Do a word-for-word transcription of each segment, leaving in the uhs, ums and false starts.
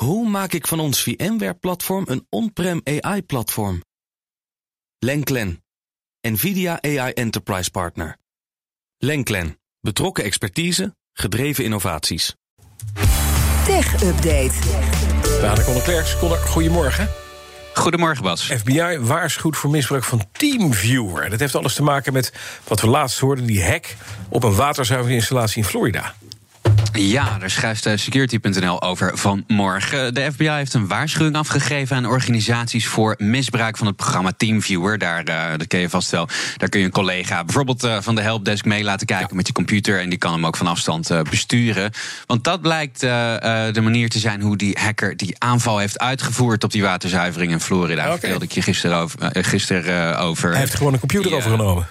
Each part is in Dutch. Hoe maak ik van ons VMware-platform een on-prem A I-platform? Lenklen, NVIDIA A I Enterprise Partner. Lenklen, betrokken expertise, gedreven innovaties. Tech Update. We hadden Conor Klerks. Conor, goedemorgen. Goedemorgen, Bas. F B I waarschuwt voor misbruik van TeamViewer. Dat heeft alles te maken met wat we laatst hoorden, die hack op een waterzuiveringsinstallatie in Florida. Ja, daar schrijft Security punt n l over vanmorgen. De F B I heeft een waarschuwing afgegeven aan organisaties voor misbruik van het programma TeamViewer. Daar, uh, dat ken je vast wel. Daar kun je een collega bijvoorbeeld uh, van de helpdesk mee laten kijken, ja, met je computer. En die kan hem ook van afstand uh, besturen. Want dat blijkt uh, uh, de manier te zijn hoe die hacker die aanval heeft uitgevoerd op die waterzuivering in Florida. Okay. Daar vertelde ik je gisteren over. Uh, gister, uh, over. Hij heeft gewoon een computer die, uh, overgenomen.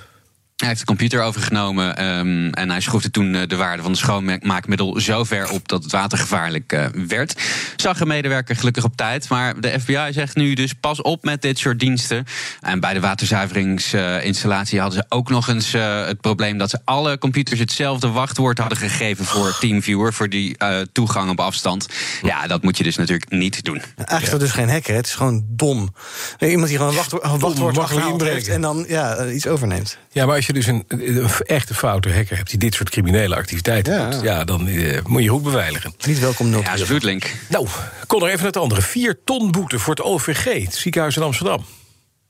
Hij heeft de computer overgenomen um, en hij schroefde toen de waarde van het schoonmaakmiddel zo ver op dat het water gevaarlijk uh, werd. Zag een medewerker gelukkig op tijd, maar de F B I zegt nu dus pas op met dit soort diensten. En bij de waterzuiveringsinstallatie uh, hadden ze ook nog eens uh, het probleem dat ze alle computers hetzelfde wachtwoord hadden gegeven voor TeamViewer, voor die uh, toegang op afstand. Ja, dat moet je dus natuurlijk niet doen. Eigenlijk is dat dus geen hacker, het is gewoon dom. Iemand die gewoon een wachtwoord, wachtwoord achterhaald heeft en dan ja, iets overneemt. Ja, maar als je dus een, een echte foute hacker hebt die dit soort criminele activiteiten ja. doet, ja, dan uh, moet je goed beveiligen. Niet welkom, Noord. Ja, dat is bloedlink. Nou, kon er even het andere. Vier ton boete voor het O L V G, het ziekenhuis in Amsterdam.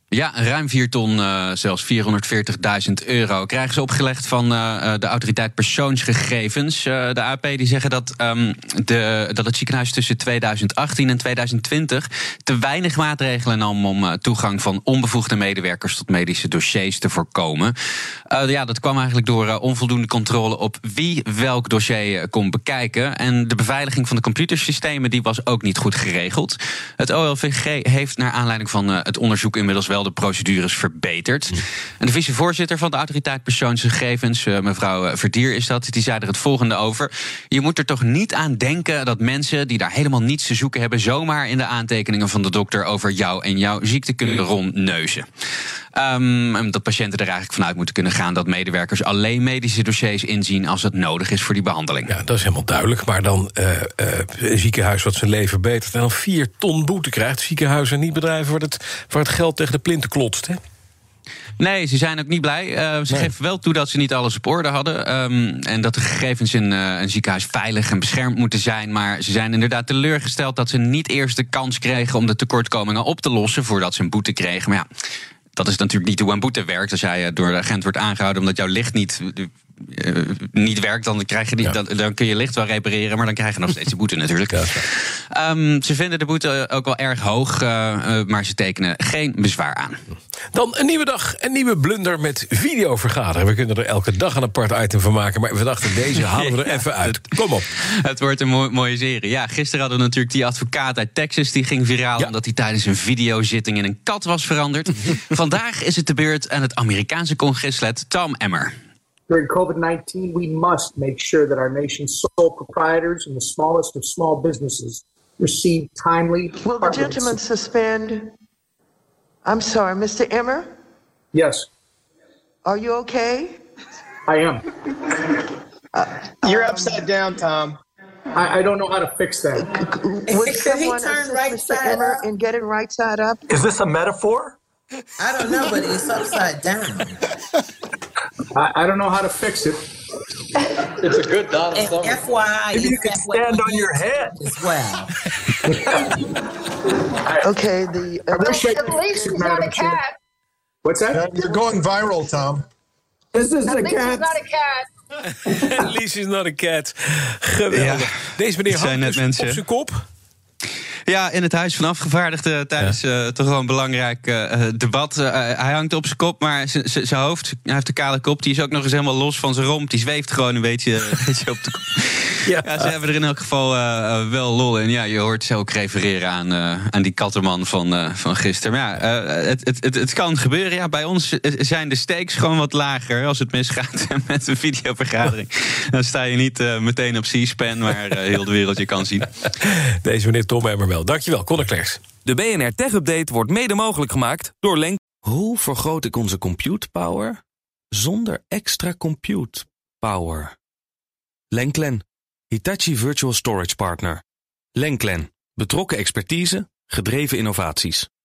Ja, ruim vier ton, uh, zelfs vierhonderdveertigduizend euro... krijgen ze opgelegd van uh, de autoriteit Persoonsgegevens. Uh, de A P die zeggen dat, um, de, dat het ziekenhuis tussen tweeduizend achttien en tweeduizend twintig... te weinig maatregelen nam om uh, toegang van onbevoegde medewerkers tot medische dossiers te voorkomen. Uh, ja, dat kwam eigenlijk door uh, onvoldoende controle op wie welk dossier uh, kon bekijken. En de beveiliging van de computersystemen die was ook niet goed geregeld. Het O L V G heeft naar aanleiding van uh, het onderzoek inmiddels wel de procedures verbeterd. En de vicevoorzitter van de autoriteit Persoonsgegevens, mevrouw Verdier is dat, die zei er het volgende over. Je moet er toch niet aan denken dat mensen die daar helemaal niets te zoeken hebben zomaar in de aantekeningen van de dokter over jou en jouw ziekte kunnen rondneuzen. Um, dat patiënten er eigenlijk vanuit moeten kunnen gaan dat medewerkers alleen medische dossiers inzien als het nodig is voor die behandeling. Ja, dat is helemaal duidelijk. Maar dan uh, uh, een ziekenhuis wat zijn leven betert en dan vier ton boete krijgt. Ziekenhuizen en niet bedrijven waar het, waar het geld tegen de plinten klotst, hè? Nee, ze zijn ook niet blij. Uh, ze nee. geven wel toe dat ze niet alles op orde hadden. Um, en dat de gegevens in uh, een ziekenhuis veilig en beschermd moeten zijn. Maar ze zijn inderdaad teleurgesteld dat ze niet eerst de kans kregen om de tekortkomingen op te lossen voordat ze een boete kregen. Maar ja, dat is natuurlijk niet hoe een boete werkt. Als jij door de agent wordt aangehouden omdat jouw licht niet, uh, niet werkt, dan, krijg je die, ja. dan, dan kun je licht wel repareren, maar dan krijg je nog steeds de boete natuurlijk. Ja, um, ze vinden de boete ook wel erg hoog, uh, uh, maar ze tekenen geen bezwaar aan. Dan een nieuwe dag, een nieuwe blunder met videovergaderen. We kunnen er elke dag een apart item van maken, maar we dachten, deze halen we er even uit. Kom op. Het wordt een mooi, mooie serie. Ja, gisteren hadden we natuurlijk die advocaat uit Texas, die ging viraal, ja, omdat hij tijdens een videozitting in een kat was veranderd. Vandaag is het de beurt aan het Amerikaanse congreslid Tom Emmer. During covid nineteen, we must make sure that our nation's sole proprietors and the smallest of small businesses receive timely. Will the gentleman suspend? I'm sorry, mister Emmer? Yes. Are you okay? I am. Uh, You're um, upside down, Tom. I, I don't know how to fix that. Would someone assist right mister Emmer in getting right side up? Is this a metaphor? I don't know, but it's upside down. I, I don't know how to fix it. It's a good Donald F- Summer. F Y I, maybe you can stand on your head as well. Okay, the uh, at least she's not a cat. What's that? You're going viral, Tom. This is a cat. She's not a cat. At least she's not a cat. Geweldig. Ja. Deze meneer hangt dus mensen op zijn kop. Ja, in het Huis van Afgevaardigden tijdens ja. uh, toch wel een belangrijk uh, debat. Uh, hij hangt op zijn kop, maar zijn hoofd, hij heeft een kale kop, die is ook nog eens helemaal los van zijn romp. Die zweeft gewoon een beetje, een beetje op de kop. Ja. Ja, ze hebben er in elk geval uh, uh, wel lol in. Ja, je hoort ze ook refereren aan, uh, aan die kattenman van, uh, van gisteren. Maar ja, uh, het, het, het, het kan gebeuren. Ja, bij ons zijn de stakes gewoon wat lager als het misgaat met een videovergadering. Dan sta je niet uh, meteen op C-span, maar uh, heel de wereld je kan zien. Deze meneer Tom Emmer wel. Dankjewel, Conor Klerks. De B N R Tech Update wordt mede mogelijk gemaakt door Lenklen. Hoe vergroot ik onze compute power zonder extra compute power? Lenklen, Hitachi Virtual Storage Partner. Lenklen, Betrokken expertise, gedreven innovaties.